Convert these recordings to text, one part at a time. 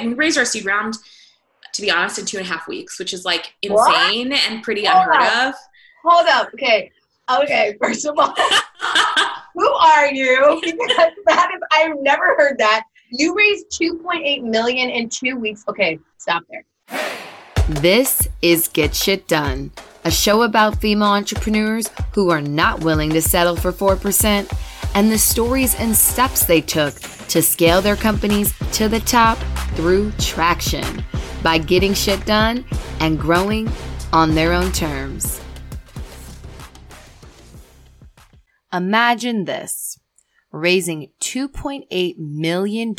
And we raised our seed round, to be honest, in 2.5 weeks, which is like insane and pretty unheard of. Hold up. Okay. First of all, who are you? Because that is, I've never heard that. You raised $2.8 million in 2 weeks. Okay, stop there. This is Get Shit Done, a show about female entrepreneurs who are not willing to settle for 4% and the stories and steps they took to scale their companies to the top through traction by getting shit done and growing on their own terms. Imagine this, raising $2.8 million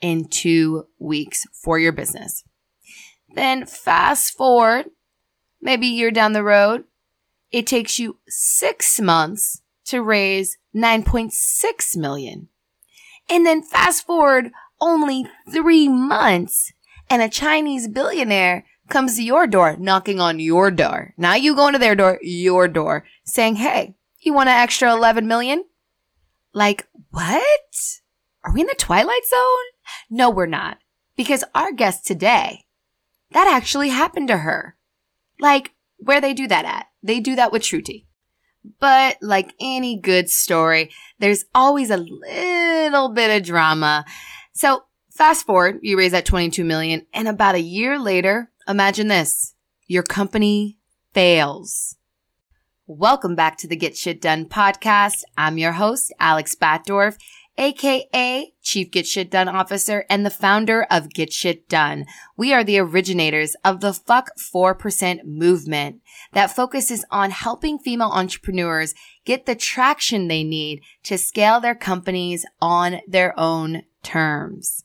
in 2 weeks for your business. Then fast forward, maybe a year down the road, it takes you 6 months to raise $9.6 million. And then fast forward only 3 months and a Chinese billionaire comes to your door, knocking on your door. Not you going to their door, your door, saying, hey, you want an extra $11 million? Like, what? Are we in the Twilight Zone? No, we're not. Because our guest today, that actually happened to her. Like, where they do that at? They do that with Shruti. But like any good story, there's always a little bit of drama. So fast forward, you raise that $22 million, and about a year later, imagine this, your company fails. Welcome back to the Get Shit Done podcast. I'm your host, Alex Batdorf, aka Chief Get Shit Done Officer and the founder of Get Shit Done. We are the originators of the Fuck 4% movement that focuses on helping female entrepreneurs get the traction they need to scale their companies on their own terms.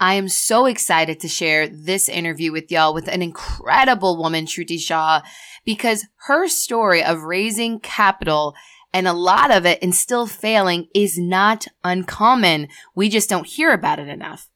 I am so excited to share this interview with y'all with an incredible woman, Shruti Shah, because her story of raising capital and a lot of it and still failing is not uncommon. We just don't hear about it enough.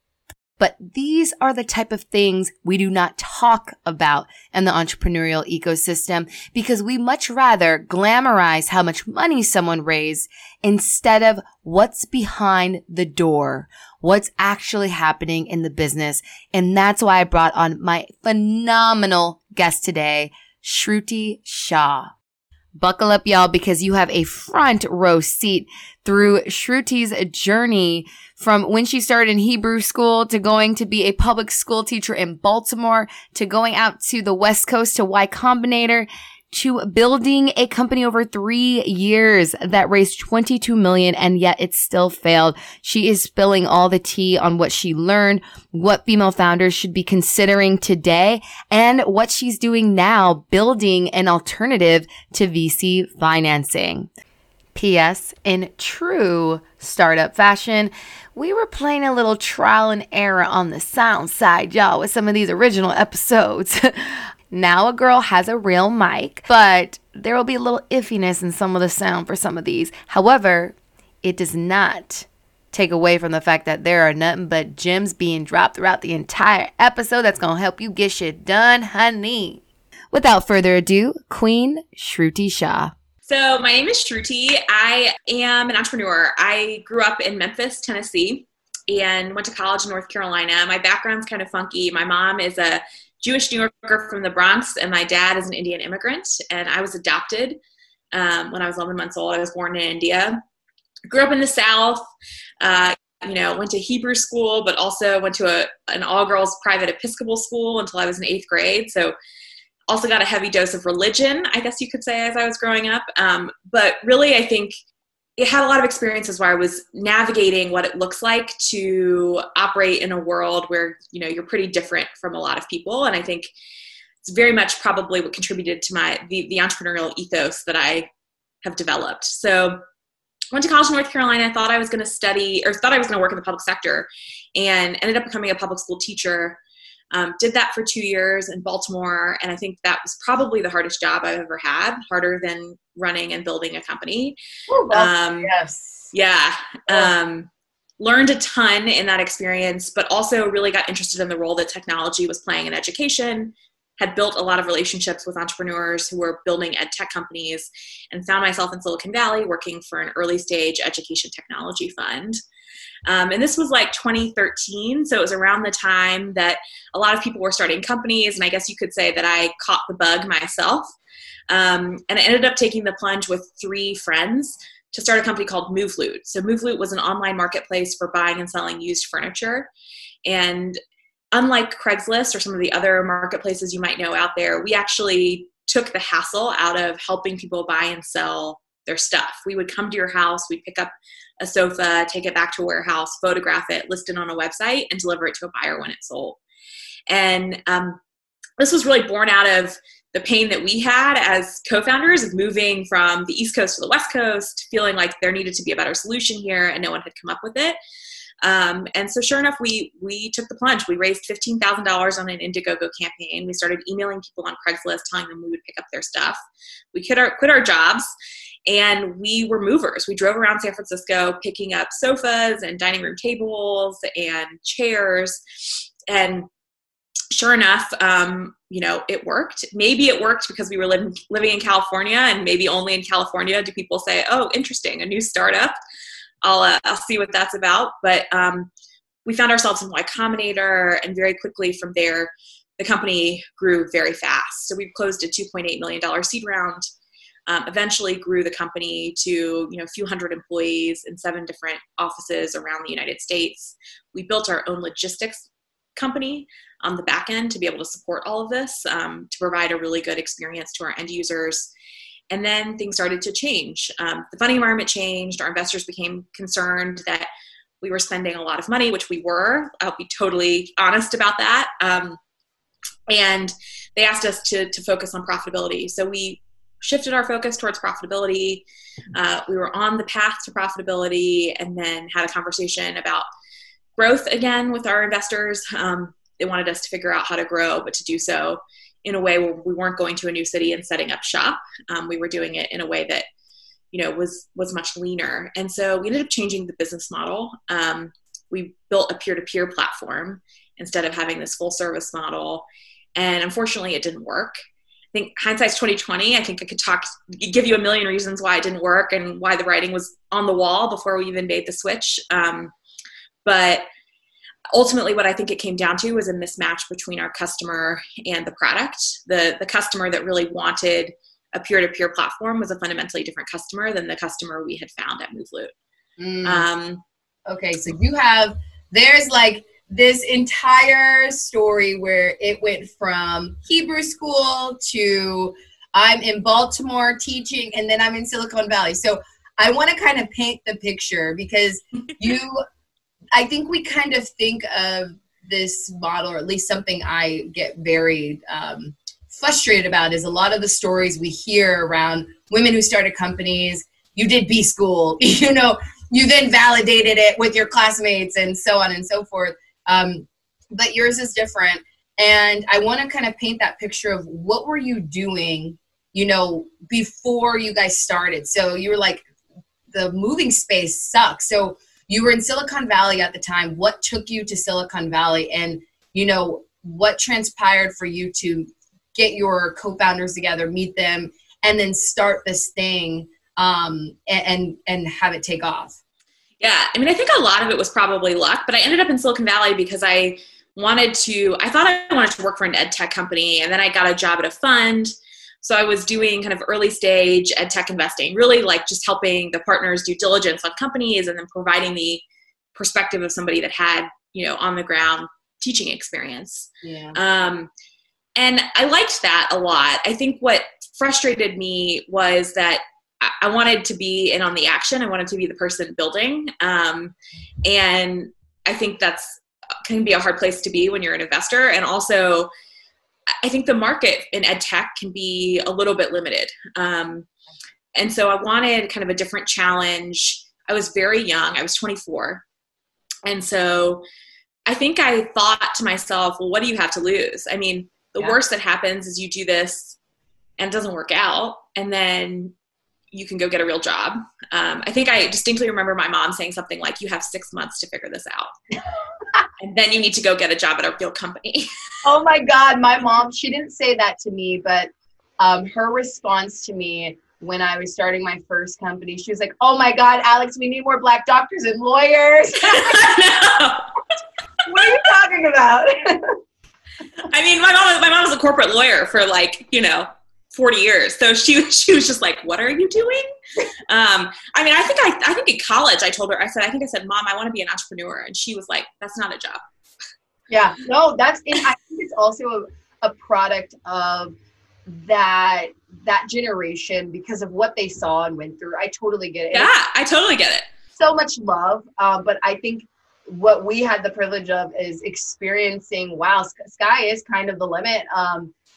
But these are the type of things we do not talk about in the entrepreneurial ecosystem because we much rather glamorize how much money someone raised instead of what's behind the door, what's actually happening in the business. And that's why I brought on my phenomenal guest today, Shruti Shah. Buckle up, y'all, because you have a front row seat through Shruti's journey from when she started in Hebrew school to going to be a public school teacher in Baltimore to going out to the West Coast to Y Combinator to building a company over 3 years that raised $22 million and yet it still failed. She is spilling all the tea on what she learned, what female founders should be considering today, and what she's doing now, building an alternative to VC financing. P.S. In true startup fashion, we were playing a little trial and error on the sound side, y'all, with some of these original episodes. Now a girl has a real mic, but there will be a little iffiness in some of the sound for some of these. However, it does not take away from the fact that there are nothing but gems being dropped throughout the entire episode that's going to help you get shit done, honey. Without further ado, Queen Shruti Shah. So my name is Shruti. I am an entrepreneur. I grew up in Memphis, Tennessee, and went to college in North Carolina. My background's kind of funky. My mom is a Jewish New Yorker from the Bronx, and my dad is an Indian immigrant, and I was adopted when I was 11 months old. I was born in India. Grew up in the South, went to Hebrew school, but also went to an all-girls private Episcopal school until I was in 8th grade, so also got a heavy dose of religion, I guess you could say, as I was growing up, but really I think it had a lot of experiences where I was navigating what it looks like to operate in a world where, you know, you're pretty different from a lot of people. And I think it's very much probably what contributed to the entrepreneurial ethos that I have developed. So went to college in North Carolina, thought I was going to study or thought I was going to work in the public sector and ended up becoming a public school teacher. Did that for 2 years in Baltimore. And I think that was probably the hardest job I've ever had, harder than running and building a company. Ooh, well, yes. Yeah. Learned a ton in that experience, but also really got interested in the role that technology was playing in education, had built a lot of relationships with entrepreneurs who were building ed tech companies, and found myself in Silicon Valley working for an early stage education technology fund. And this was like 2013. So it was around the time that a lot of people were starting companies. And I guess you could say that I caught the bug myself. And I ended up taking the plunge with three friends to start a company called Move Loot. So Move Loot was an online marketplace for buying and selling used furniture. And unlike Craigslist or some of the other marketplaces you might know out there, we actually took the hassle out of helping people buy and sell their stuff. We would come to your house, we'd pick up a sofa, take it back to a warehouse, photograph it, list it on a website, and deliver it to a buyer when it's sold. And this was really born out of the pain that we had as co-founders of moving from the East Coast to the West Coast, feeling like there needed to be a better solution here and no one had come up with it. And so sure enough, we took the plunge. We raised $15,000 on an Indiegogo campaign. We started emailing people on Craigslist, telling them we would pick up their stuff. We quit our jobs, and we were movers. We drove around San Francisco picking up sofas and dining room tables and chairs. And sure enough, you know, it worked. Maybe it worked because we were living in California, and maybe only in California do people say, oh, interesting, a new startup. I'll see what that's about. But we found ourselves in Y Combinator, and very quickly from there, the company grew very fast. So we closed a $2.8 million seed round, eventually grew the company to, you know, a few hundred employees in 7 different offices around the United States. We built our own logistics company on the back end to be able to support all of this, to provide a really good experience to our end users. And then things started to change. The funding environment changed. Our investors became concerned that we were spending a lot of money, which we were. I'll be totally honest about that. And they asked us to focus on profitability. So we shifted our focus towards profitability. We were on the path to profitability, and then had a conversation about growth again with our investors. They wanted us to figure out how to grow, but to do so in a way where we weren't going to a new city and setting up shop. We were doing it in a way that, you know, was much leaner. And so we ended up changing the business model. We built a peer-to-peer platform instead of having this full service model. And unfortunately, it didn't work. I think hindsight's 2020. I think I could give you a million reasons why it didn't work and why the writing was on the wall before we even made the switch. But ultimately, what I think it came down to was a mismatch between our customer and the product. The customer that really wanted a peer-to-peer platform was a fundamentally different customer than the customer we had found at Move Loot. Okay, so there's like this entire story where it went from Hebrew school to I'm in Baltimore teaching, and then I'm in Silicon Valley. So I want to kind of paint the picture, because I think we kind of think of this model, or at least something I get very frustrated about, is a lot of the stories we hear around women who started companies. You did B school, you know, you then validated it with your classmates, and so on and so forth. But yours is different. And I want to kind of paint that picture of what were you doing, you know, before you guys started. So you were like, the moving space sucks. So you were in Silicon Valley at the time. What took you to Silicon Valley, and, you know, what transpired for you to get your co-founders together, meet them, and then start this thing and have it take off? Yeah. I mean, I think a lot of it was probably luck, but I ended up in Silicon Valley because I thought I wanted to work for an ed tech company, and then I got a job at a fund. So I was doing kind of early stage ed tech investing, really like just helping the partners do diligence on companies and then providing the perspective of somebody that had, you know, on the ground teaching experience. Yeah. And I liked that a lot. I think what frustrated me was that I wanted to be in on the action. I wanted to be the person building. And I think that's can be a hard place to be when you're an investor. And also, I think the market in ed tech can be a little bit limited. And so I wanted kind of a different challenge. I was very young. I was 24. And so I think I thought to myself, well, what do you have to lose? I mean, the worst that happens is you do this and it doesn't work out, and then you can go get a real job. I think I distinctly remember my mom saying something like, you have 6 months to figure this out. And then you need to go get a job at a real company. Oh my God, my mom, she didn't say that to me, but her response to me when I was starting my first company, she was like, "Oh my God, Alex, we need more Black doctors and lawyers." What are you talking about? I mean, my mom was a corporate lawyer for 40 years. So she was just like, "What are you doing?" I mean, I think in college I told her, I said, "Mom, I want to be an entrepreneur." And she was like, "That's not a job." Yeah, no, I think it's also a product of that generation because of what they saw and went through. I totally get it. Yeah, I totally get it. So much love. But I think what we had the privilege of is experiencing, wow, sky is kind of the limit.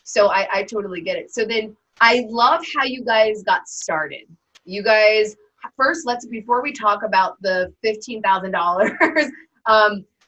So I totally get it. So then I love how you guys got started. You guys, first, before we talk about the $15,000,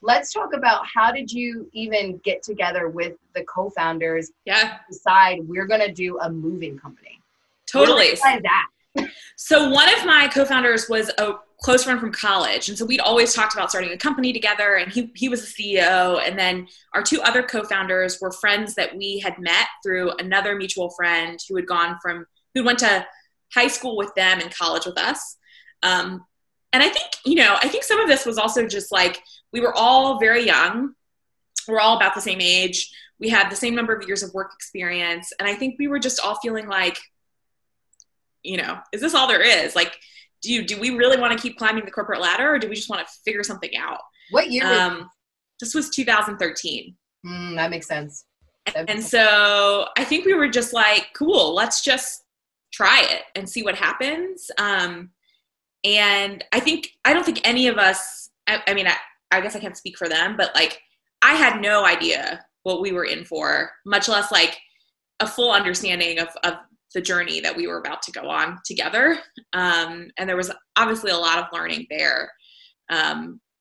let's talk about how did you even get together with the co-founders? Yeah. Decide we're going to do a moving company. Totally. Why that? So one of my co-founders was a close friend from college. And so we'd always talked about starting a company together, and he was the CEO. And then our two other co-founders were friends that we had met through another mutual friend who went to high school with them and college with us. And I think some of this was also just like, we were all very young. We're all about the same age. We had the same number of years of work experience. And I think we were just all feeling like, is this all there is? Like, do we really want to keep climbing the corporate ladder, or do we just want to figure something out? What year? This was 2013. That makes sense. And so I think we were just like, cool, let's just try it and see what happens. And I don't think any of us, I guess I can't speak for them, but I had no idea what we were in for, much less a full understanding of the journey that we were about to go on together. And there was obviously a lot of learning there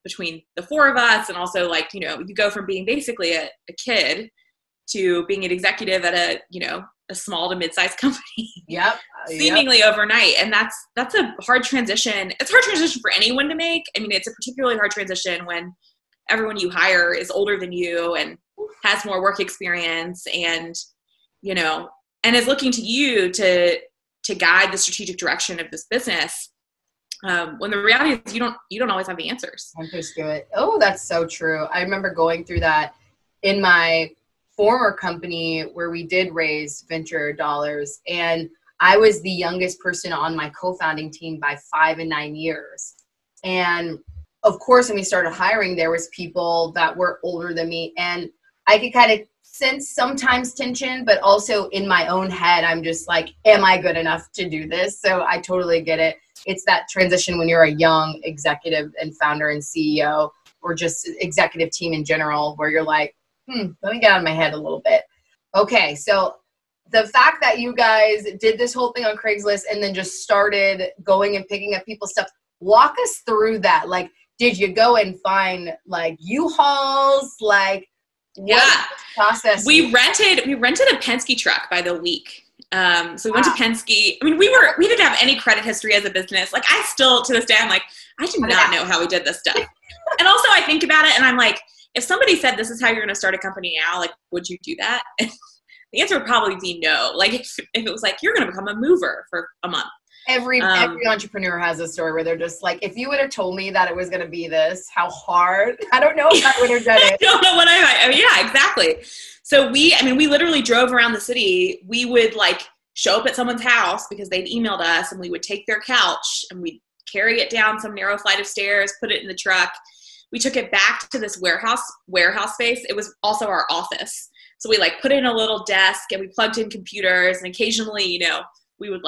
between the four of us. And also you go from being basically a kid to being an executive at a small to mid-sized company. Yep. Seemingly overnight. And that's a hard transition. It's a hard transition for anyone to make. I mean, it's a particularly hard transition when everyone you hire is older than you and has more work experience and is looking to you to guide the strategic direction of this business. When the reality is you don't always have the answers. I'm just doing it. Oh, that's so true. I remember going through that in my former company where we did raise venture dollars, and I was the youngest person on my co-founding team by 5 and 9 years. And of course, when we started hiring, there was people that were older than me, and I could kind of sense sometimes tension, but also in my own head, I'm just like, am I good enough to do this? So I totally get it. It's that transition when you're a young executive and founder and CEO, or just executive team in general, where you're like, let me get out of my head a little bit. Okay, so the fact that you guys did this whole thing on Craigslist and then just started going and picking up people's stuff, walk us through that. Did you go and find U-Hauls? What process? We rented a Penske truck by the week. So we went to Penske. I mean, we didn't have any credit history as a business. I still, to this day, I'm like, I do not know how we did this stuff. And also I think about it and I'm like, if somebody said, this is how you're going to start a company now, would you do that? The answer would probably be no. If it was you're going to become a mover for a month. Every entrepreneur has a story where they're just like, if you would have told me that it was going to be this, how hard, I don't know if I would have done it. Yeah, exactly. So we literally drove around the city. We would show up at someone's house because they'd emailed us, and we would take their couch and we'd carry it down some narrow flight of stairs, put it in the truck. We took it back to this warehouse space. It was also our office. So we put in a little desk and we plugged in computers, and occasionally, we would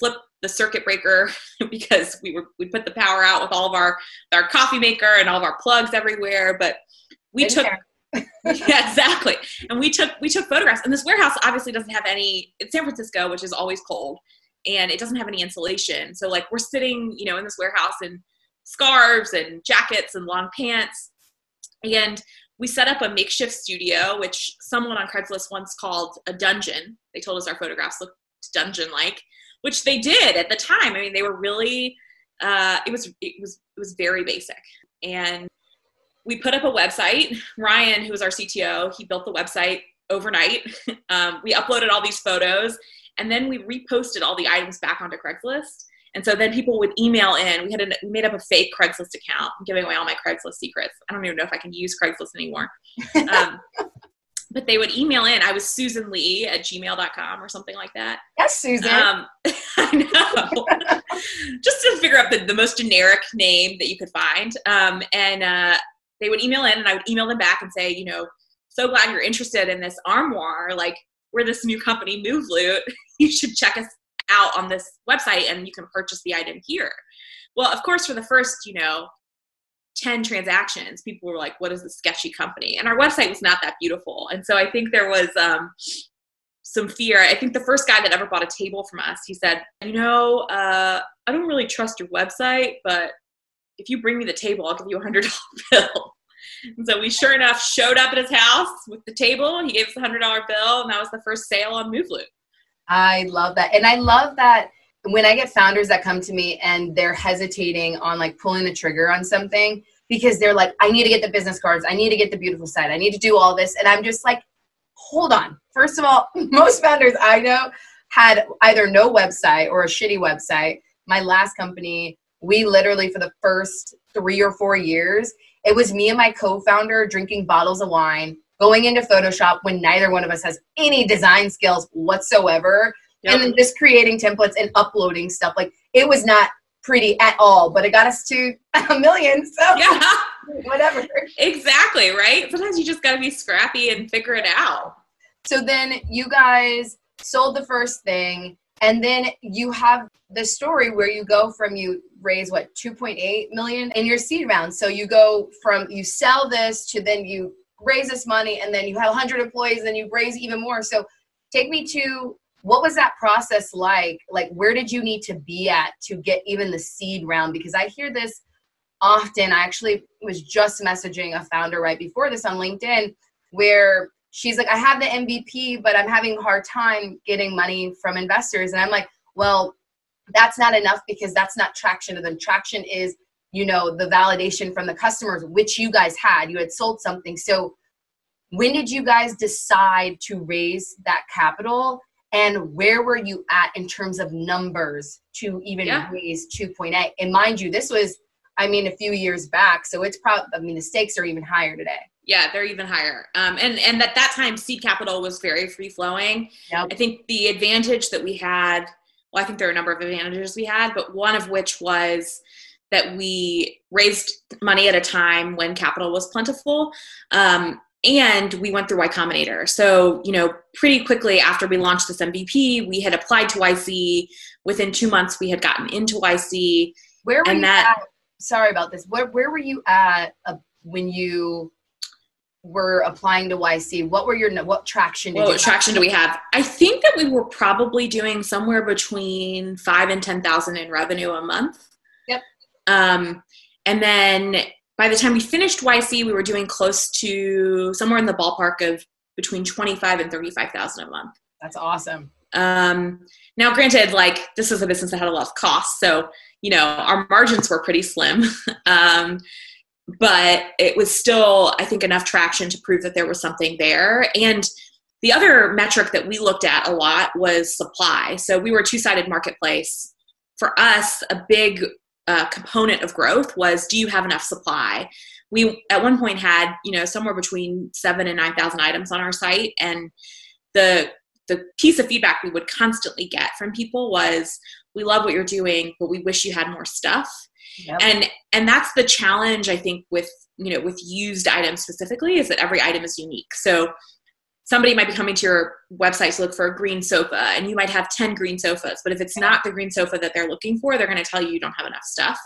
flip the circuit breaker because we put the power out with all of our coffee maker and all of our plugs everywhere. But yeah, exactly. And we took photographs, and this warehouse obviously doesn't have any, it's San Francisco, which is always cold, and it doesn't have any insulation. So we're sitting, in this warehouse in scarves and jackets and long pants. And we set up a makeshift studio, which someone on Craigslist once called a dungeon. They told us our photographs looked dungeon-like, which they did at the time. I mean, they were really, it was very basic. And we put up a website. Ryan, who was our CTO, he built the website overnight. We uploaded all these photos, And then we reposted all the items back onto Craigslist. And so then people would email in. We made up a fake Craigslist account. I'm giving away all my Craigslist secrets. I don't even know if I can use Craigslist anymore. But they would email in. I was SusanLee@gmail.com or something like that. Yes, Susan. I know. Just to figure out the most generic name that you could find. They would email in, and I would email them back and say, you know, so glad you're interested in this armoire. Like, we're this new company, Move Loot. You should check us out on this website, and you can purchase the item here. Well, of course, for the first, 10 transactions, people were like, what is this sketchy company? And our website was not that beautiful. And so I think there was some fear. I think the first guy that ever bought a table from us, he said, I don't really trust your website, but if you bring me the table, I'll give you $100 bill. And so we sure enough showed up at his house with the table. He gave us $100 bill, and that was the first sale on Move Loot. I love that. And I love that when I get founders that come to me and they're hesitating on like pulling the trigger on something, because they're like, I need to get the business cards. I need to get the beautiful site. I need to do all this. And I'm just like, hold on. First of all, most founders I know had either no website or a shitty website. My last company, we literally for the first 3 or 4 years, it was me and my co-founder drinking bottles of wine, going into Photoshop when neither one of us has any design skills whatsoever. Yep. And then just creating templates and uploading stuff. Like, it was not pretty at all, but it got us to 1 million. So yeah. Whatever. Exactly. Right. Sometimes you just got to be scrappy and figure it out. So then you guys sold the first thing, and then you have the story where you go from, you raise what, 2.8 million in your seed round. So you go from, you sell this to then you raise this money, and then you have 100 employees, and then you raise even more. So take me to, what was that process like? Like, where did you need to be at to get even the seed round? Because I hear this often. I actually was just messaging a founder right before this on LinkedIn where she's like, I have the MVP, but I'm having a hard time getting money from investors. And I'm like, well, that's not enough, because that's not traction to them. Traction is, the validation from the customers, which you guys had. You had sold something. So when did you guys decide to raise that capital, and where were you at in terms of numbers to even raise 2.8? And mind you, this was, a few years back. So it's probably, the stakes are even higher today. Yeah, they're even higher. And at that time, seed capital was very free flowing. Yep. I think the advantage that we had, well, I think there are a number of advantages we had, but one of which was that we raised money at a time when capital was plentiful. And we went through Y Combinator. So, pretty quickly after we launched this MVP, we had applied to YC. Within 2 months, we had gotten into YC. Where were you at? Sorry about this. Where were you at when you were applying to YC? What traction did you have? What traction do we have? I think that we were probably doing somewhere between 5,000 and 10,000 in revenue a month. Yep. And then by the time we finished YC, we were doing close to somewhere in the ballpark of between 25,000 and 35,000 a month. That's awesome. Now granted, this is a business that had a lot of costs. So, our margins were pretty slim. But it was still, I think, enough traction to prove that there was something there. And the other metric that we looked at a lot was supply. So we were a two-sided marketplace. For us, a big component of growth was, do you have enough supply? We at one point had, somewhere between 7,000 and 9,000 items on our site. And the piece of feedback we would constantly get from people was, we love what you're doing, but we wish you had more stuff. Yep. And that's the challenge, I think, with, with used items specifically, is that every item is unique. So somebody might be coming to your website to look for a green sofa, and you might have 10 green sofas, but if it's not the green sofa that they're looking for, they're going to tell you you don't have enough stuff.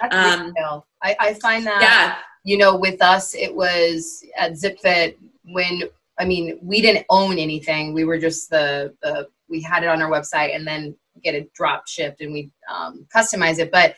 That's real. I find that, with us, it was at ZipFit when, we didn't own anything. We were just we had it on our website and then get it drop shipped, and we customize it. But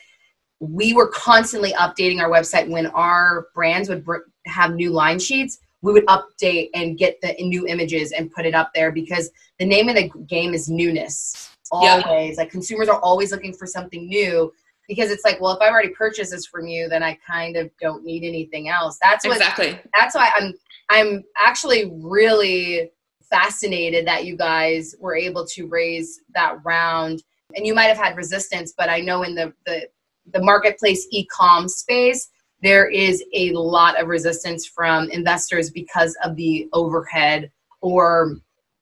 we were constantly updating our website. When our brands would have new line sheets, we would update and get the new images and put it up there, because the name of the game is newness. Always. Yep. Like, consumers are always looking for something new, because it's like, well, if I already purchased this from you, then I kind of don't need anything else. That's why I'm actually really fascinated that you guys were able to raise that round. And you might have had resistance, but I know in the marketplace e-com space, there is a lot of resistance from investors because of the overhead or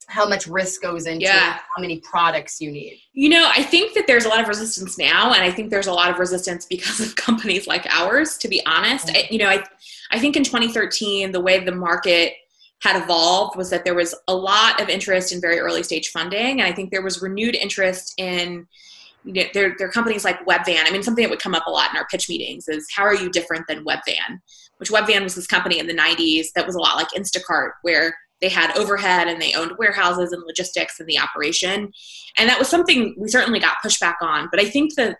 how much risk goes into how many products you need. You know, I think that there's a lot of resistance now, and I think there's a lot of resistance because of companies like ours, to be honest. Mm-hmm. I think in 2013, the way the market had evolved was that there was a lot of interest in very early stage funding. And I think there was renewed interest in, there are companies like Webvan. I mean, something that would come up a lot in our pitch meetings is, how are you different than Webvan? Which Webvan was this company in the 90s that was a lot like Instacart, where they had overhead and they owned warehouses and logistics and the operation. And that was something we certainly got pushback on. But I think the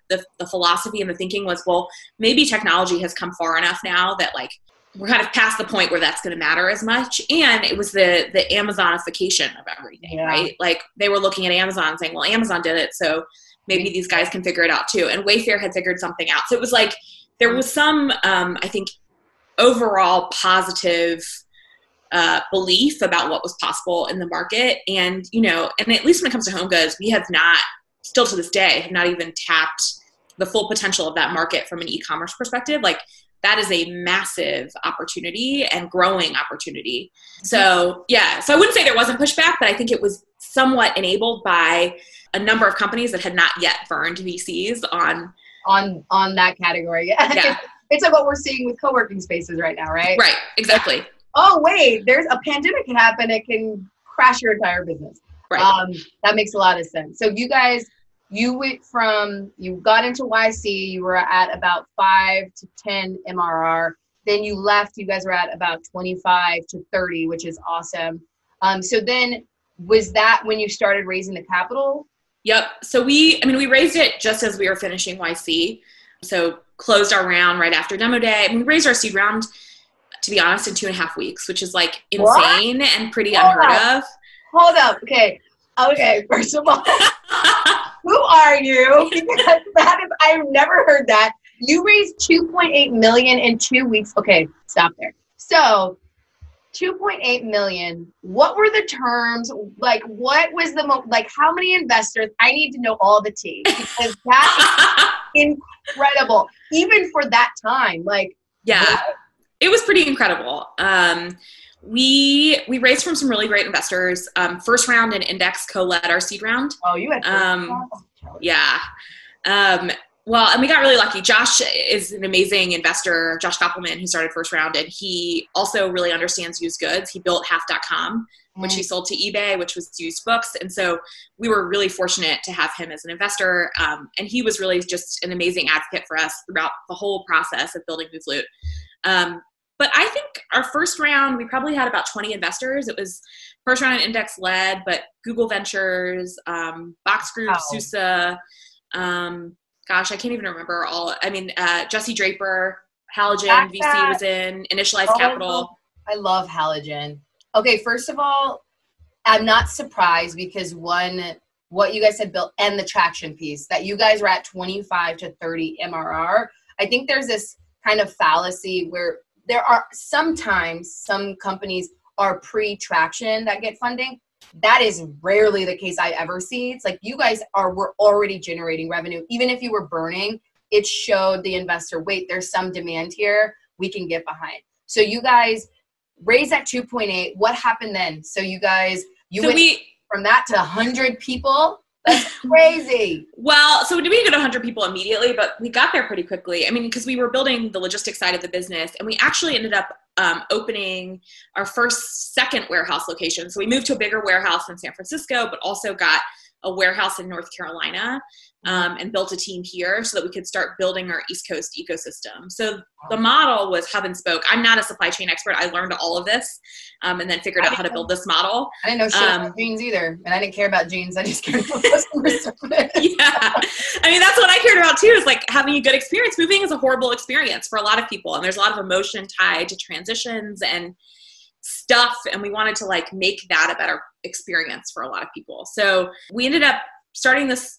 philosophy and the thinking was, well, maybe technology has come far enough now that like we're kind of past the point where that's going to matter as much. And it was the Amazonification of everything, right? Like they were looking at Amazon saying, well, Amazon did it, so maybe these guys can figure it out too. And Wayfair had figured something out. So it was like, there was some, I think, overall positive belief about what was possible in the market. And, you know, and at least when it comes to HomeGoods, we have not, still to this day, have not even tapped the full potential of that market from an e-commerce perspective. Like, that is a massive opportunity and growing opportunity. So yeah, so I wouldn't say there wasn't pushback, but I think it was somewhat enabled by a number of companies that had not yet burned VCs on that category. Yeah. It's like what we're seeing with co-working spaces right now, right? Right, exactly. Yeah. Oh wait, there's a pandemic can happen. It can crash your entire business. Right. That makes a lot of sense. So you guys, you went from, you got into YC, you were at about 5 to 10 MRR. Then you left, you guys were at about 25 to 30, which is awesome. So then was that when you started raising the capital? Yep. So we raised it just as we were finishing YC. So closed our round right after demo day. We raised our seed round, to be honest, in 2.5 weeks, which is like insane and pretty unheard of. Hold up. Okay. First of all. Who are you? Because that is, I've never heard that. You raised $2.8 million in 2 weeks. Okay, stop there. So $2.8 million, what were the terms? Like, what was the how many investors? I need to know all the tea, because that's incredible. Even for that time, it was pretty incredible. We raised from some really great investors. First Round and Index co-led our seed round. Oh, you had well, and we got really lucky. Josh is an amazing investor, Josh Koppelman, who started First Round, and he also really understands used goods. He built half.com, which he sold to eBay, which was used books. And so we were really fortunate to have him as an investor. And he was really just an amazing advocate for us throughout the whole process of building Move Loot. But I think our first round, we probably had about 20 investors. It was First Round and Index led, but Google Ventures, Box Group, Sousa, I can't even remember all. I mean, Jesse Draper, Halogen, VC was in, Initialized Capital. I love Halogen. Okay, first of all, I'm not surprised because what you guys had built and the traction piece, that you guys were at 25 to 30 MRR. I think there's this kind of fallacy where there are sometimes some companies are pre-traction that get funding. That is rarely the case I ever see. It's like you guys were already generating revenue. Even if you were burning, it showed the investor, wait, there's some demand here. We can get behind. So you guys raised at 2.8. What happened then? So you guys, went from that to 100 people. That's crazy. Well, so we didn't get 100 people immediately, but we got there pretty quickly. I mean, because we were building the logistics side of the business, and we actually ended up opening our second warehouse location. So we moved to a bigger warehouse in San Francisco, but also got a warehouse in North Carolina and built a team here so that we could start building our East Coast ecosystem. So the model was hub and spoke. I'm not a supply chain expert. I learned all of this and then figured out how to build this model. I didn't know shit about jeans either. And I didn't care about jeans. I just cared about customer service. Yeah. I mean, that's what I cared about too, is like having a good experience. Moving is a horrible experience for a lot of people. And there's a lot of emotion tied to transitions and stuff. And we wanted to like make that a better experience for a lot of people. So we ended up starting this,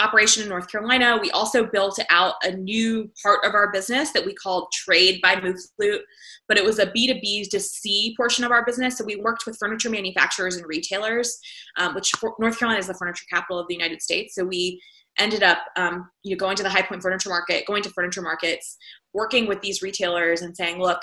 operation in North Carolina, we also built out a new part of our business that we called Trade by Move Loot, but it was a B2B to C portion of our business. So we worked with furniture manufacturers and retailers, which North Carolina is the furniture capital of the United States. So we ended up, going to the High Point Furniture Market, going to furniture markets, working with these retailers and saying, look,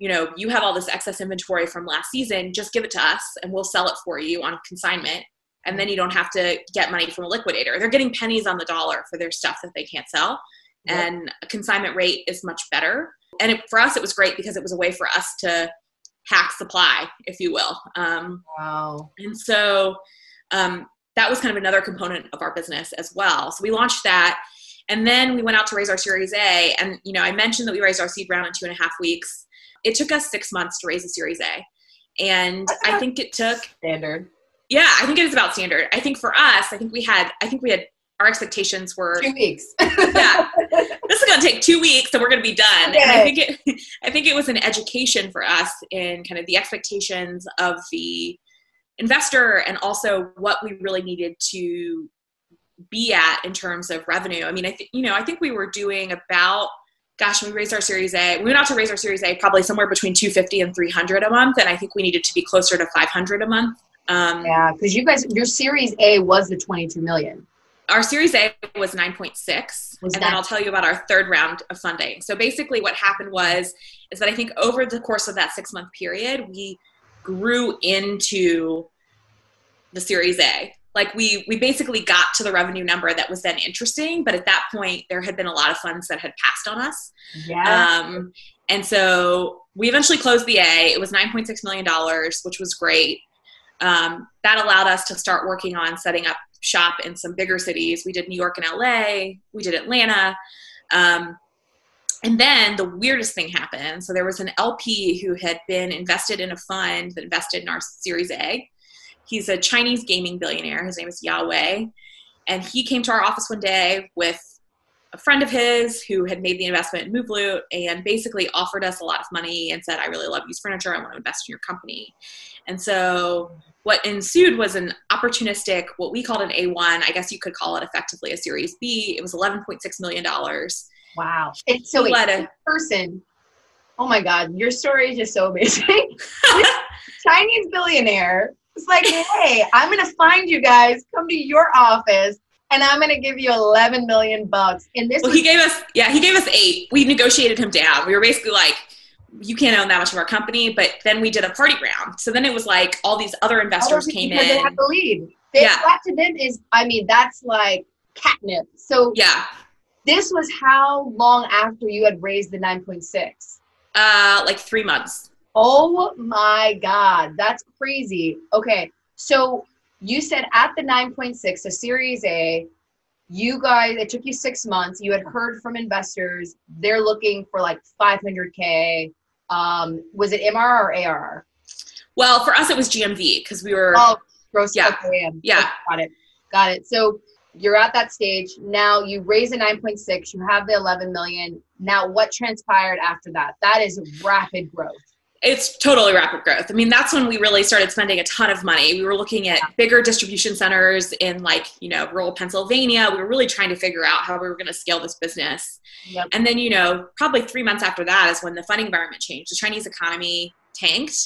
you have all this excess inventory from last season, just give it to us and we'll sell it for you on consignment. And then you don't have to get money from a liquidator. They're getting pennies on the dollar for their stuff that they can't sell. Yep. And a consignment rate is much better. And for us, it was great because it was a way for us to hack supply, if you will. Wow. And so that was kind of another component of our business as well. So we launched that. And then we went out to raise our Series A. And, I mentioned that we raised our seed round in 2.5 weeks. It took us 6 months to raise a Series A. And I think it took... Standard. Yeah, I think it is about standard. I think for us, I think we had our expectations were 2 weeks. Yeah, this is going to take 2 weeks, and we're going to be done. Okay. And I think it was an education for us in kind of the expectations of the investor, and also what we really needed to be at in terms of revenue. I mean, I think we were doing about, we raised our Series A. We went out to raise our Series A probably somewhere between $250 and $300 a month, and I think we needed to be closer to $500 a month. Yeah, because you guys, your Series A was the $22 million. Our Series A was 9.6, and then I'll tell you about our third round of funding. So basically what happened was, is that I think over the course of that 6-month period, we grew into the Series A. Like we basically got to the revenue number that was then interesting, but at that point there had been a lot of funds that had passed on us. Yeah. And so we eventually closed the A. It was $9.6 million, which was great. That allowed us to start working on setting up shop in some bigger cities. We did New York and LA, we did Atlanta. And then the weirdest thing happened. So there was an LP who had been invested in a fund that invested in our Series A. He's a Chinese gaming billionaire. His name is Yao Wei. And he came to our office one day with a friend of his who had made the investment in Move Loot and basically offered us a lot of money and said, I really love used furniture. I want to invest in your company. And so what ensued was an opportunistic, what we called an A1. I guess you could call it effectively a Series B. It was $11.6 million. Wow. And so in person, oh my God, your story is just so amazing. Chinese billionaire was like, hey, I'm going to find you guys, come to your office, and I'm going to give you $11 million. And this he gave us 8. We negotiated him down. We were basically like, you can't own that much of our company, but then we did a party round. So then it was like all these other investors came in. They had the lead. That to them is, that's like catnip. So yeah, this was how long after you had raised the 9.6? Like 3 months. Oh my God. That's crazy. Okay. So you said at the 9.6, so Series A, you guys, it took you 6 months. You had heard from investors. They're looking for like $500K. Was it MRR or ARR? Well, for us, it was GMV because we were... Oh, gross. Yeah. Yeah. Got it. So you're at that stage. Now you raise a 9.6. You have the 11 million. Now what transpired after that? That is rapid growth. It's totally rapid growth. That's when we really started spending a ton of money. We were looking at bigger distribution centers in rural Pennsylvania. We were really trying to figure out how we were going to scale this business. Yep. And then, probably 3 months after that is when the funding environment changed. The Chinese economy tanked.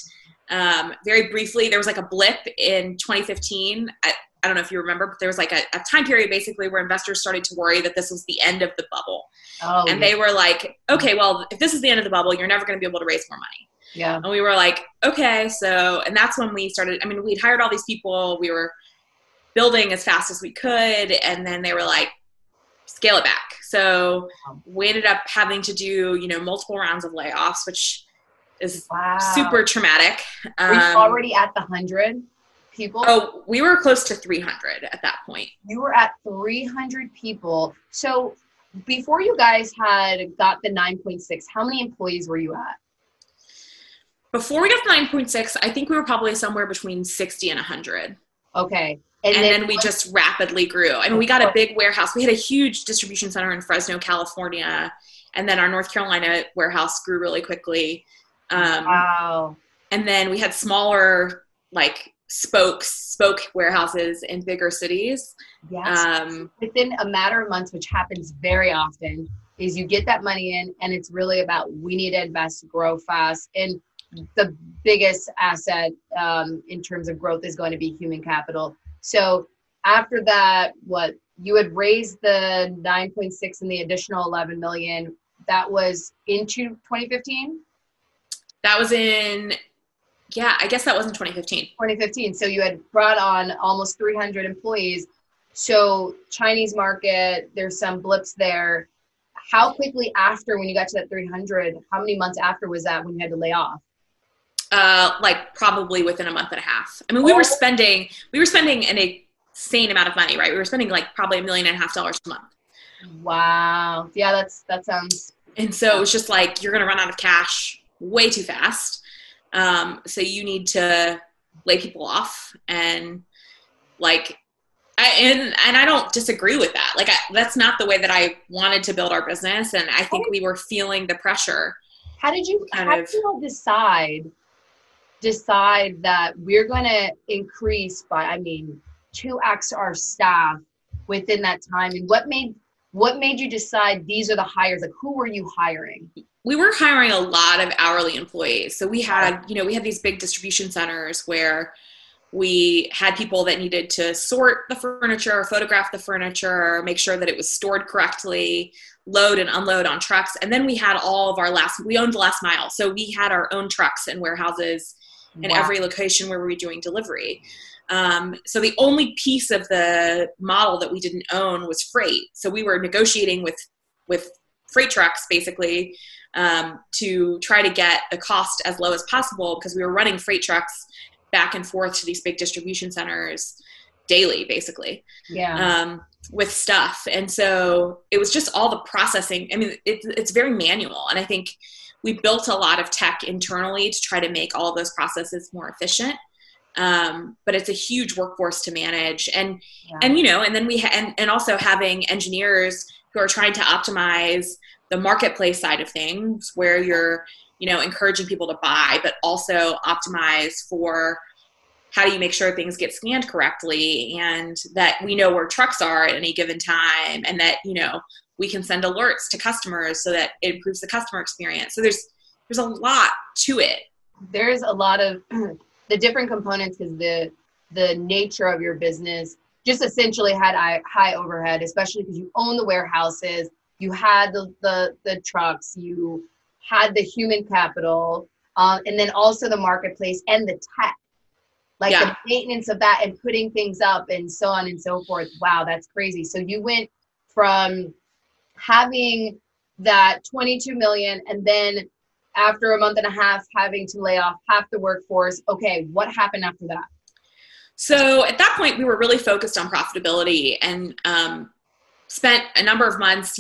Very briefly, there was like a blip in 2015. I don't know if you remember, but there was like a time period basically where investors started to worry that this was the end of the bubble. Oh, and they were like, okay, well, if this is the end of the bubble, you're never going to be able to raise more money. Yeah. And we were like, okay, and that's when we started, we'd hired all these people, we were building as fast as we could, and then they were like, scale it back. So we ended up having to do, multiple rounds of layoffs, which is super traumatic. Were you already at the 100 people? Oh, we were close to 300 at that point. You were at 300 people. So before you guys had got the 9.6, how many employees were you at? Before we got to 9.6, I think we were probably somewhere between 60 and 100. Okay. And then we just rapidly grew. We got a big warehouse. We had a huge distribution center in Fresno, California. And then our North Carolina warehouse grew really quickly. Wow. And then we had smaller, spoke warehouses in bigger cities. Yes. Within a matter of months, which happens very often, is you get that money in and it's really about, we need to invest, grow fast. And the biggest asset in terms of growth is going to be human capital. So after that, what you had raised the 9.6 and the additional 11 million, that was into 2015? That was in, yeah, I guess that was in 2015. 2015. So you had brought on almost 300 employees. So Chinese market, there's some blips there. How quickly after, when you got to that 300, how many months after was that when you had to lay off? Like probably within a month and a half. I mean, we were spending an insane amount of money, right? We were spending like probably $1.5 million a month. Wow. Yeah, that sounds. And so it was just like, you're going to run out of cash way too fast. So you need to lay people off, and like, and I don't disagree with that. Like that's not the way that I wanted to build our business. And I think we were feeling the pressure. How did you decide that we're going to increase by, 2x our staff within that time? And what made you decide these are the hires? Like, who were you hiring? We were hiring a lot of hourly employees. So we had these big distribution centers where we had people that needed to sort the furniture, photograph the furniture, make sure that it was stored correctly, load and unload on trucks. And then we had all of our we owned the last mile. So we had our own trucks and warehouses in every location where we were doing delivery. So the only piece of the model that we didn't own was freight. So we were negotiating with freight trucks basically, to try to get the cost as low as possible, because we were running freight trucks back and forth to these big distribution centers daily, basically, with stuff. And so it was just all the processing. I mean, it's very manual. And I think we built a lot of tech internally to try to make all those processes more efficient. But it's a huge workforce to manage. And then also having engineers who are trying to optimize the marketplace side of things, where you're, encouraging people to buy, but also optimize for how do you make sure things get scanned correctly, and that we know where trucks are at any given time, and that, we can send alerts to customers so that it improves the customer experience. So there's a lot to it. There's a lot of the different components, because the nature of your business just essentially had high overhead, especially because you own the warehouses, you had the trucks, you had the human capital, and then also the marketplace and the tech, the maintenance of that and putting things up and so on and so forth. Wow, that's crazy. So you went from having that 22 million and then after a month and a half having to lay off half the workforce. Okay, what happened after that? So at that point, we were really focused on profitability and spent a number of months,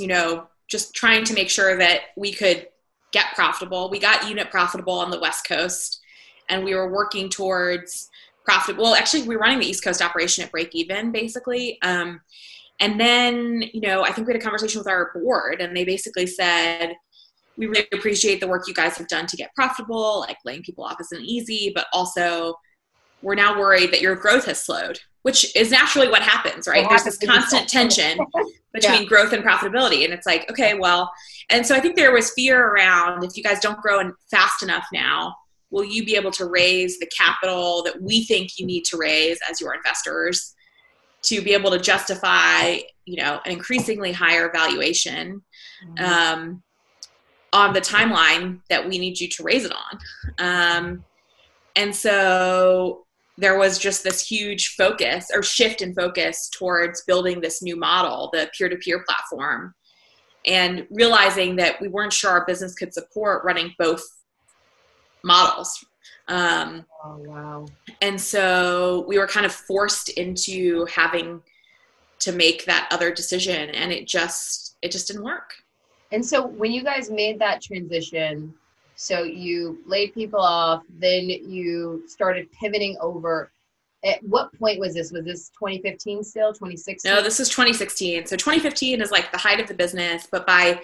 just trying to make sure that we could get profitable. We got unit profitable on the West Coast, and we were working towards profitable. Well, actually, we were running the East Coast operation at break even, basically. And then, I think we had a conversation with our board, and they basically said, we really appreciate the work you guys have done to get profitable. Like, laying people off isn't easy, but also we're now worried that your growth has slowed, which is naturally what happens, right? There's this constant tension between growth and profitability. And it's like, okay, well, and so I think there was fear around, if you guys don't grow fast enough now, will you be able to raise the capital that we think you need to raise as your investors to be able to justify, an increasingly higher valuation on the timeline that we need you to raise it on. And so there was just this huge focus or shift in focus towards building this new model, the peer-to-peer platform, and realizing that we weren't sure our business could support running both models. Wow. And so we were kind of forced into having to make that other decision, and it just didn't work. And so when you guys made that transition, so you laid people off, then you started pivoting over. At what point was this? Was this 2015 still, 2016? No, this is 2016. So 2015 is like the height of the business. But by,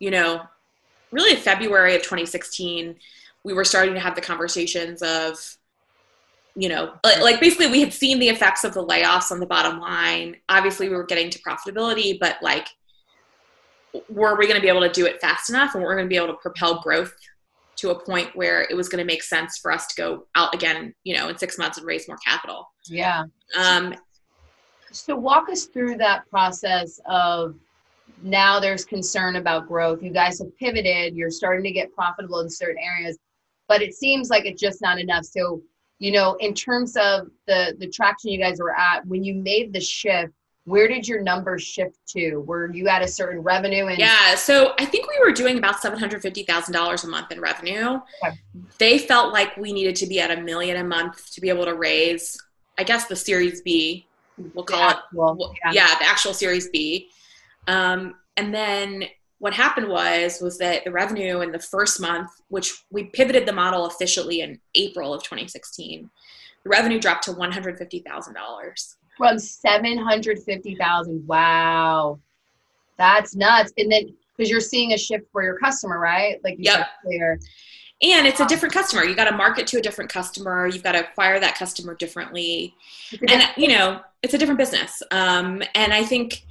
really February of 2016, we were starting to have the conversations of, you know, like basically we had seen the effects of the layoffs on the bottom line. Obviously we were getting to profitability, but like, were we going to be able to do it fast enough? And we're going to be able to propel growth to a point where it was going to make sense for us to go out again, you know, in 6 months and raise more capital. Yeah. So walk us through that process of now there's concern about growth. You guys have pivoted. You're starting to get profitable in certain areas, but it seems like it's just not enough. So, you know, in terms of the traction you guys were at, when you made the shift, where did your numbers shift to? Were you at a certain revenue? Yeah, so I think we were doing about $750,000 a month in revenue. Okay. They felt like we needed to be at $1 million a month to be able to raise, I guess the Series B, we'll call the actual Series B. And then what happened was that the revenue in the first month, which we pivoted the model officially in April of 2016, the revenue dropped to $150,000. From $750,000. Wow. That's nuts. And then, because you're seeing a shift for your customer, right? Like you said earlier. And it's a different customer. You got to market to a different customer. You've got to acquire that customer differently. And, you know, it's a different business. And I think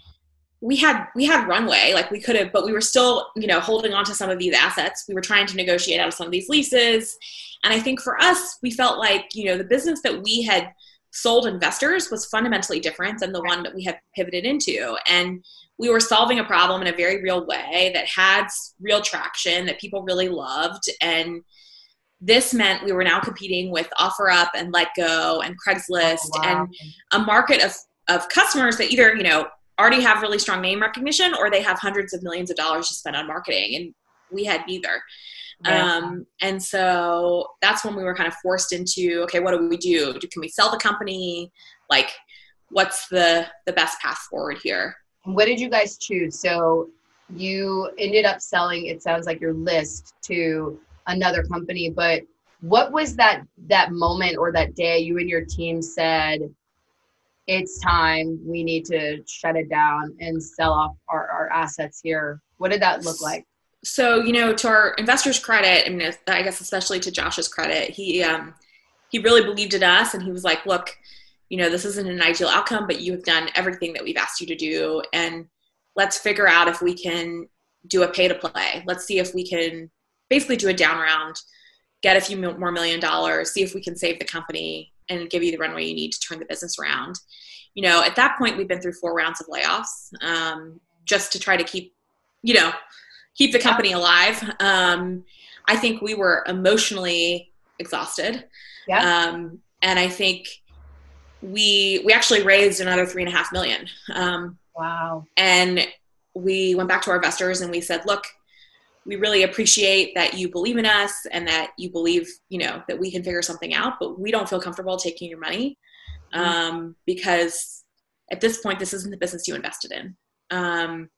we had runway, like we could have, but we were still, you know, holding on to some of these assets. We were trying to negotiate out of some of these leases. And I think for us, we felt like, you know, the business that we had sold investors was fundamentally different than the one that we had pivoted into. And we were solving a problem in a very real way that had real traction, that people really loved. And this meant we were now competing with OfferUp and LetGo and Craigslist and a market of customers that either, you know, already have really strong name recognition or they have hundreds of millions of dollars to spend on marketing. And we had neither. Yeah. And so that's when we were kind of forced into, okay, what do we do? Can we sell the company? Like, what's the best path forward here? What did you guys choose? So you ended up selling, it sounds like, your list to another company, but what was that moment or that day you and your team said, it's time, we need to shut it down and sell off our assets here? What did that look like? So, you know, to our investors' credit, and I guess especially to Josh's credit, he really believed in us, and he was like, look, you know, this isn't an ideal outcome, but you have done everything that we've asked you to do, and let's figure out if we can do a pay-to-play. Let's see if we can basically do a down round, get a few more $1 million, see if we can save the company and give you the runway you need to turn the business around. You know, at that point, we've been through 4 rounds of layoffs just to try to keep, you know, keep the company alive. I think we were emotionally exhausted. Yeah. And I think we actually raised another $3.5 million. Wow. And we went back to our investors and we said, look, we really appreciate that you believe in us and that you believe, you know, that we can figure something out, but we don't feel comfortable taking your money. Because at this point, this isn't the business you invested in.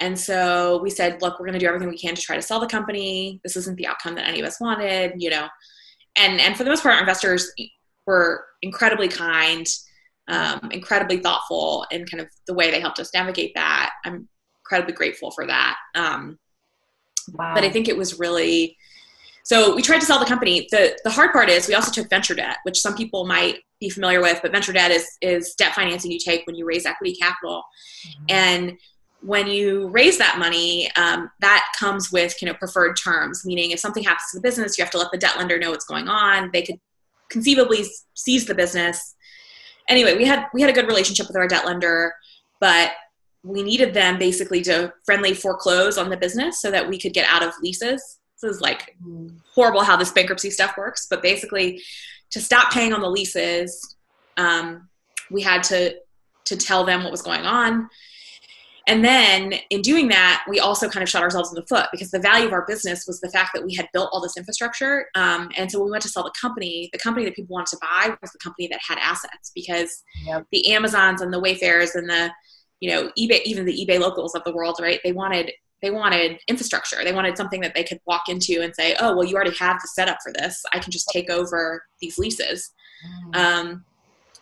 And so we said, look, we're going to do everything we can to try to sell the company. This isn't the outcome that any of us wanted, you know. And for the most part, our investors were incredibly kind, incredibly thoughtful in kind of the way they helped us navigate that. I'm incredibly grateful for that. Wow. But I think it was really – so we tried to sell the company. The hard part is we also took venture debt, which some people might be familiar with, but venture debt is debt financing you take when you raise equity capital. Mm-hmm. And – when you raise that money, that comes with, you know, preferred terms, meaning if something happens to the business, you have to let the debt lender know what's going on. They could conceivably seize the business. Anyway, we had a good relationship with our debt lender, but we needed them basically to friendly foreclose on the business so that we could get out of leases. This is like horrible how this bankruptcy stuff works, but basically to stop paying on the leases, we had to tell them what was going on. And then in doing that, we also kind of shot ourselves in the foot because the value of our business was the fact that we had built all this infrastructure. And so when we went to sell the company that people wanted to buy was the company that had assets because the Amazons and the Wayfairs and the, you know, eBay, even the eBay locals of the world, right? They wanted infrastructure. They wanted something that they could walk into and say, oh, well, you already have the setup for this. I can just take over these leases.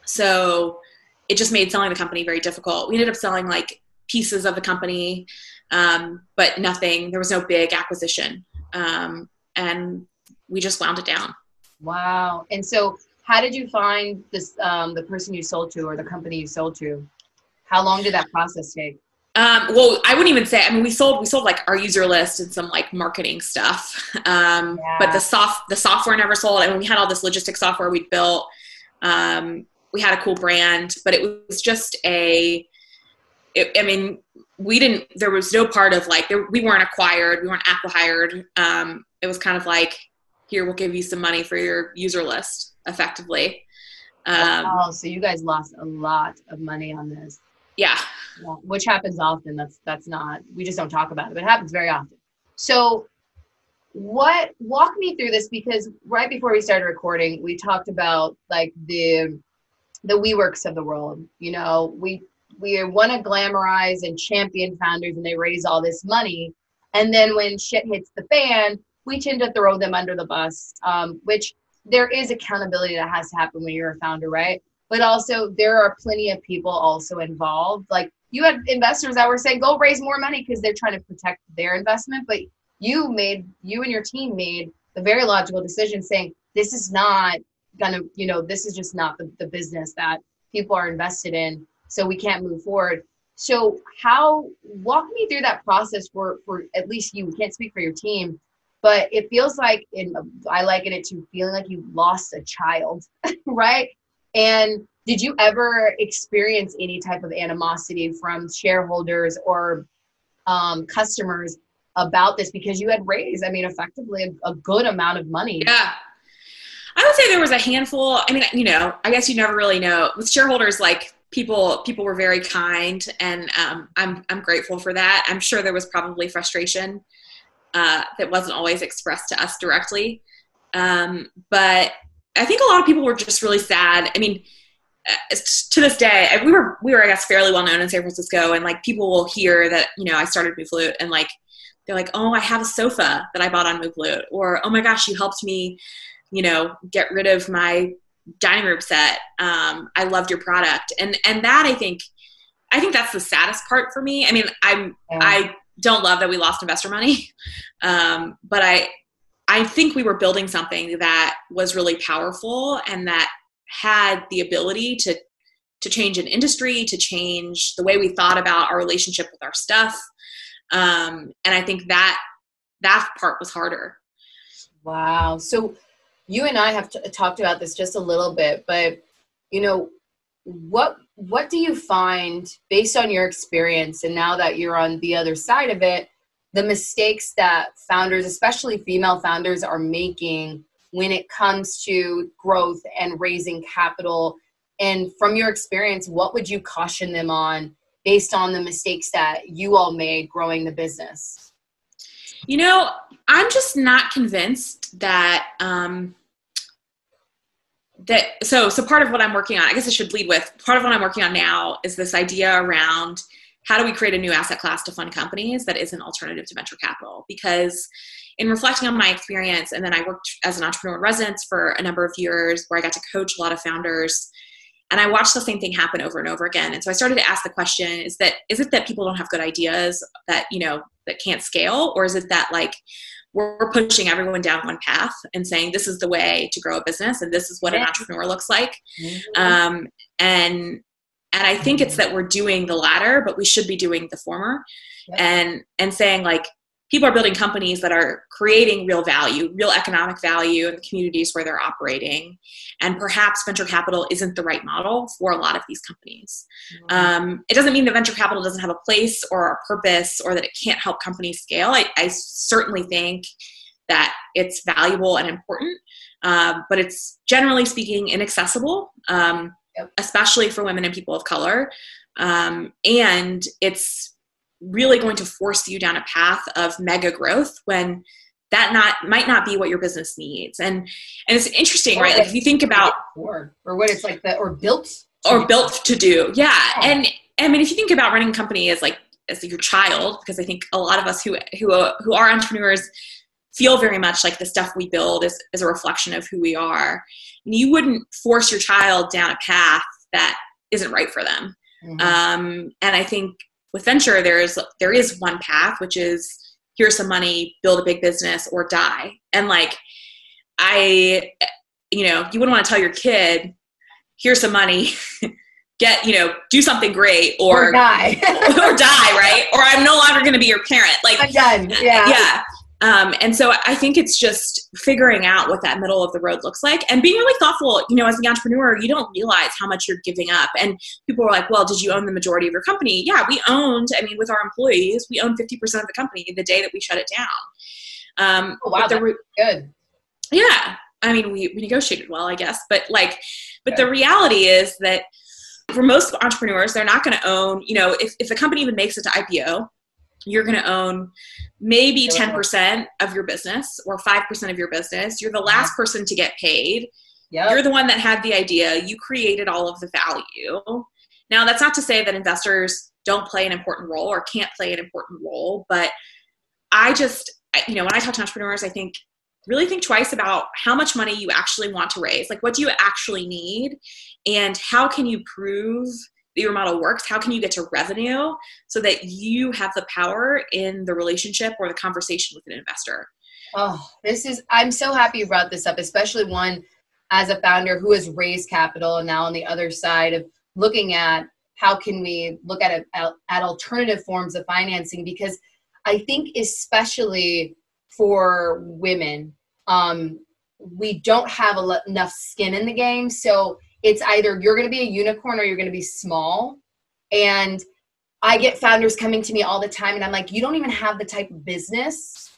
So it just made selling the company very difficult. We ended up selling like pieces of the company, but nothing. There was no big acquisition, and we just wound it down. Wow. And so How did you find this, the person you sold to or the company you sold to? How long did that process take? Well, I wouldn't even say, I mean, we sold like our user list and some like marketing stuff. But the software never sold. I mean, we had all this logistics software we'd built. We had a cool brand, but it was just there was no part of like, we weren't acquired. We weren't acqui-hired. It was kind of like, here, we'll give you some money for your user list effectively. So you guys lost a lot of money on this. Yeah. Which happens often. That's not, we just don't talk about it, but it happens very often. So walk me through this, because right before we started recording, we talked about like the WeWorks of the world. You know, we want to glamorize and champion founders and they raise all this money. And then when shit hits the fan, we tend to throw them under the bus, which there is accountability that has to happen when you're a founder, right? But also there are plenty of people also involved. Like you had investors that were saying, go raise more money because they're trying to protect their investment. But you and your team made a very logical decision saying, this is not gonna, you know, this is just not the business that people are invested in. So we can't move forward. So walk me through that process for at least you, we can't speak for your team, but it feels like, I liken it to feeling like you lost a child, right? And did you ever experience any type of animosity from shareholders or customers about this? Because you had raised, I mean, effectively a good amount of money. Yeah. I would say there was a handful. I mean, you know, I guess you never really know. With shareholders, like people were very kind, and I'm grateful for that. I'm sure there was probably frustration that wasn't always expressed to us directly. But I think a lot of people were just really sad. I mean, to this day, we were, I guess, fairly well known in San Francisco, and like people will hear that, you know, I started Move Loot, and like, they're like, oh, I have a sofa that I bought on Move Loot, or, oh my gosh, you helped me, you know, get rid of my dining room set. I loved your product. And that I think that's the saddest part for me. I mean, I don't love that we lost investor money. But I think we were building something that was really powerful and that had the ability to change an industry, to change the way we thought about our relationship with our stuff. And I think that part was harder. Wow. So you and I have talked about this just a little bit, but you know, what do you find based on your experience and now that you're on the other side of it, the mistakes that founders, especially female founders, are making when it comes to growth and raising capital? And from your experience, what would you caution them on based on the mistakes that you all made growing the business? You know, I'm just not convinced that, so part of what I'm working on, I guess I should lead with, part of what I'm working on now is this idea around how do we create a new asset class to fund companies that is an alternative to venture capital? Because in reflecting on my experience, and then I worked as an entrepreneur in residence for a number of years where I got to coach a lot of founders, and I watched the same thing happen over and over again. And so I started to ask the question, is it that people don't have good ideas that, you know, that can't scale? Or is it that like we're pushing everyone down one path and saying, this is the way to grow a business and this is what an entrepreneur looks like. And I think it's that we're doing the latter, but we should be doing the former. Yep. And saying like, people are building companies that are creating real value, real economic value in the communities where they're operating. And perhaps venture capital isn't the right model for a lot of these companies. Mm-hmm. It doesn't mean that venture capital doesn't have a place or a purpose or that it can't help companies scale. I certainly think that it's valuable and important, but it's generally speaking inaccessible. Especially for women and people of color. And it's really going to force you down a path of mega growth when that might not be what your business needs. And it's interesting, right? Like if you think about or what it's like that, or built to do. Yeah. And I mean, if you think about running a company as your child, because I think a lot of us who are entrepreneurs feel very much like the stuff we build is a reflection of who we are. And you wouldn't force your child down a path that isn't right for them. Mm-hmm. And I think with venture, there is one path, which is here's some money, build a big business or die. And like, I, you know, you wouldn't want to tell your kid, here's some money, get, you know, do something great or die, or die, right? Or I'm no longer going to be your parent. Like, I'm done. Yeah. Yeah. And so I think it's just figuring out what that middle of the road looks like and being really thoughtful. You know, as an entrepreneur, you don't realize how much you're giving up. And people are like, well, did you own the majority of your company? Yeah, we owned, I mean, with our employees, we owned 50% of the company the day that we shut it down. Oh, wow, that's good. Yeah. I mean, we negotiated well, I guess, but like, but the reality is that for most entrepreneurs, they're not going to own, you know, if the company even makes it to IPO, you're going to own maybe 10% of your business or 5% of your business. You're the last person to get paid. Yep. You're the one that had the idea. You created all of the value. Now, that's not to say that investors don't play an important role or can't play an important role, but I just, you know, when I talk to entrepreneurs, I think, really think twice about how much money you actually want to raise. Like, what do you actually need? And how can you prove that your model works? How can you get to revenue so that you have the power in the relationship or the conversation with an investor? Oh, this is, I'm so happy you brought this up, especially one as a founder who has raised capital and now on the other side of looking at how can we look at alternative forms of financing, because I think especially for women, we don't have enough skin in the game. So it's either you're going to be a unicorn or you're going to be small. And I get founders coming to me all the time and I'm like, you don't even have the type of business,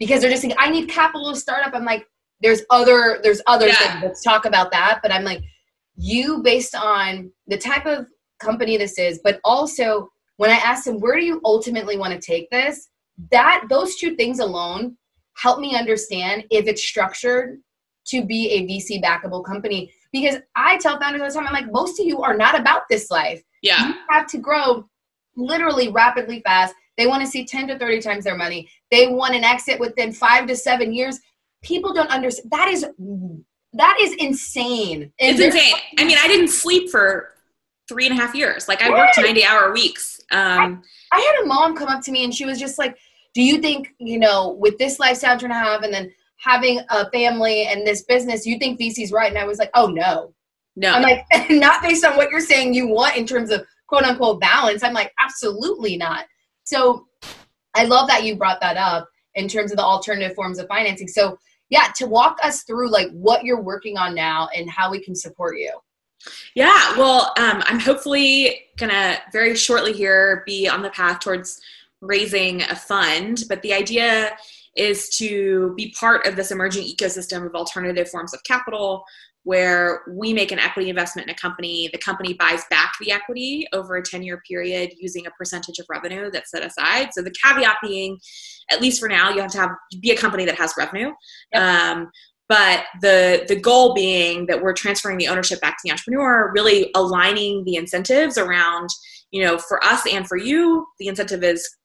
because they're just saying, I need capital to start up. I'm like, there's others that let's talk about that. But I'm like, you, based on the type of company this is, but also when I ask them, where do you ultimately want to take this? That those two things alone help me understand if it's structured to be a VC backable company. Because I tell founders all the time, I'm like, most of you are not about this life. Yeah. You have to grow literally rapidly fast. They want to see 10 to 30 times their money. They want an exit within 5 to 7 years. People don't understand. That is insane. It's insane. I mean, I didn't sleep for 3.5 years. Like, I worked 90-hour weeks. I had a mom come up to me and she was just like, do you think, you know, with this lifestyle I'm trying to have and then having a family and this business, you think VC's right? And I was like, oh, no. I'm like, not based on what you're saying you want in terms of quote unquote balance. I'm like, absolutely not. So I love that you brought that up in terms of the alternative forms of financing. So yeah, to walk us through like what you're working on now and how we can support you. Yeah, well, I'm hopefully going to very shortly here be on the path towards raising a fund, but the idea is to be part of this emerging ecosystem of alternative forms of capital where we make an equity investment in a company, the company buys back the equity over a 10-year period using a percentage of revenue that's set aside. So the caveat being, at least for now, you have to be a company that has revenue. Yep. But the goal being that we're transferring the ownership back to the entrepreneur, really aligning the incentives around, you know, for us and for you, the incentive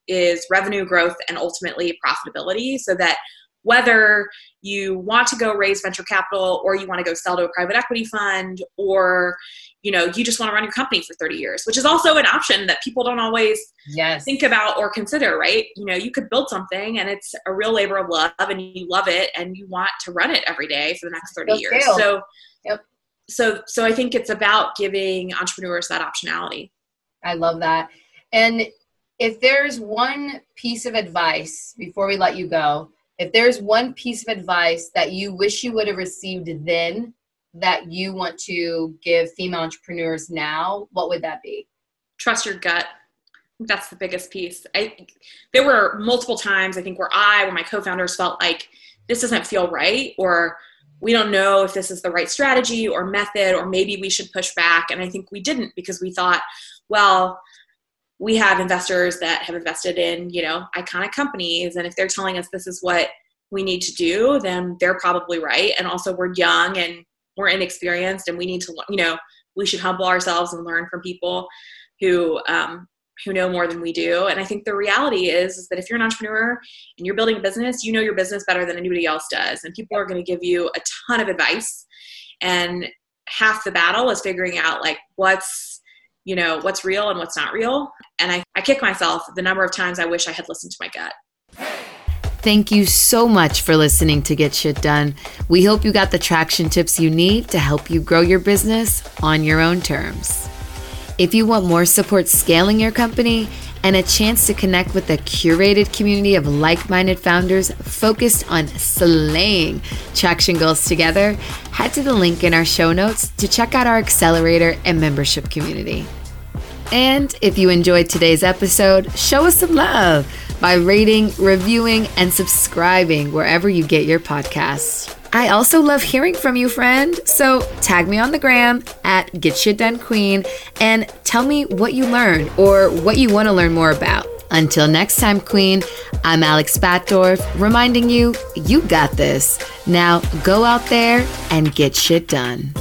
is revenue growth and ultimately profitability, so that whether you want to go raise venture capital or you want to go sell to a private equity fund or, you know, you just want to run your company for 30 years, which is also an option that people don't always think about or consider, right? You know, you could build something and it's a real labor of love and you love it and you want to run it every day for the next 30 years. So, so I think it's about giving entrepreneurs that optionality. I love that. And if there's one piece of advice before we let you go, if there's one piece of advice that you wish you would have received then that you want to give female entrepreneurs now, what would that be? Trust your gut. That's the biggest piece. There were multiple times, I think, where my co-founders felt like this doesn't feel right, or we don't know if this is the right strategy or method, or maybe we should push back. And I think we didn't, because we thought, well, we have investors that have invested in, you know, iconic companies. And if they're telling us this is what we need to do, then they're probably right. And also we're young and we're inexperienced and we need to, you know, we should humble ourselves and learn from people who know more than we do. And I think the reality is that if you're an entrepreneur and you're building a business, you know your business better than anybody else does. And people are going to give you a ton of advice. And half the battle is figuring out like what's real and what's not real. And I kick myself the number of times I wish I had listened to my gut. Thank you so much for listening to Get Shit Done. We hope you got the traction tips you need to help you grow your business on your own terms. If you want more support scaling your company and a chance to connect with a curated community of like-minded founders focused on slaying traction goals together, head to the link in our show notes to check out our accelerator and membership community. And if you enjoyed today's episode, show us some love by rating, reviewing, and subscribing wherever you get your podcasts. I also love hearing from you, friend. So tag me on the gram at GetShitDoneQueen and tell me what you learned or what you want to learn more about. Until next time, Queen, I'm Alex Batdorf reminding you, you got this. Now go out there and get shit done.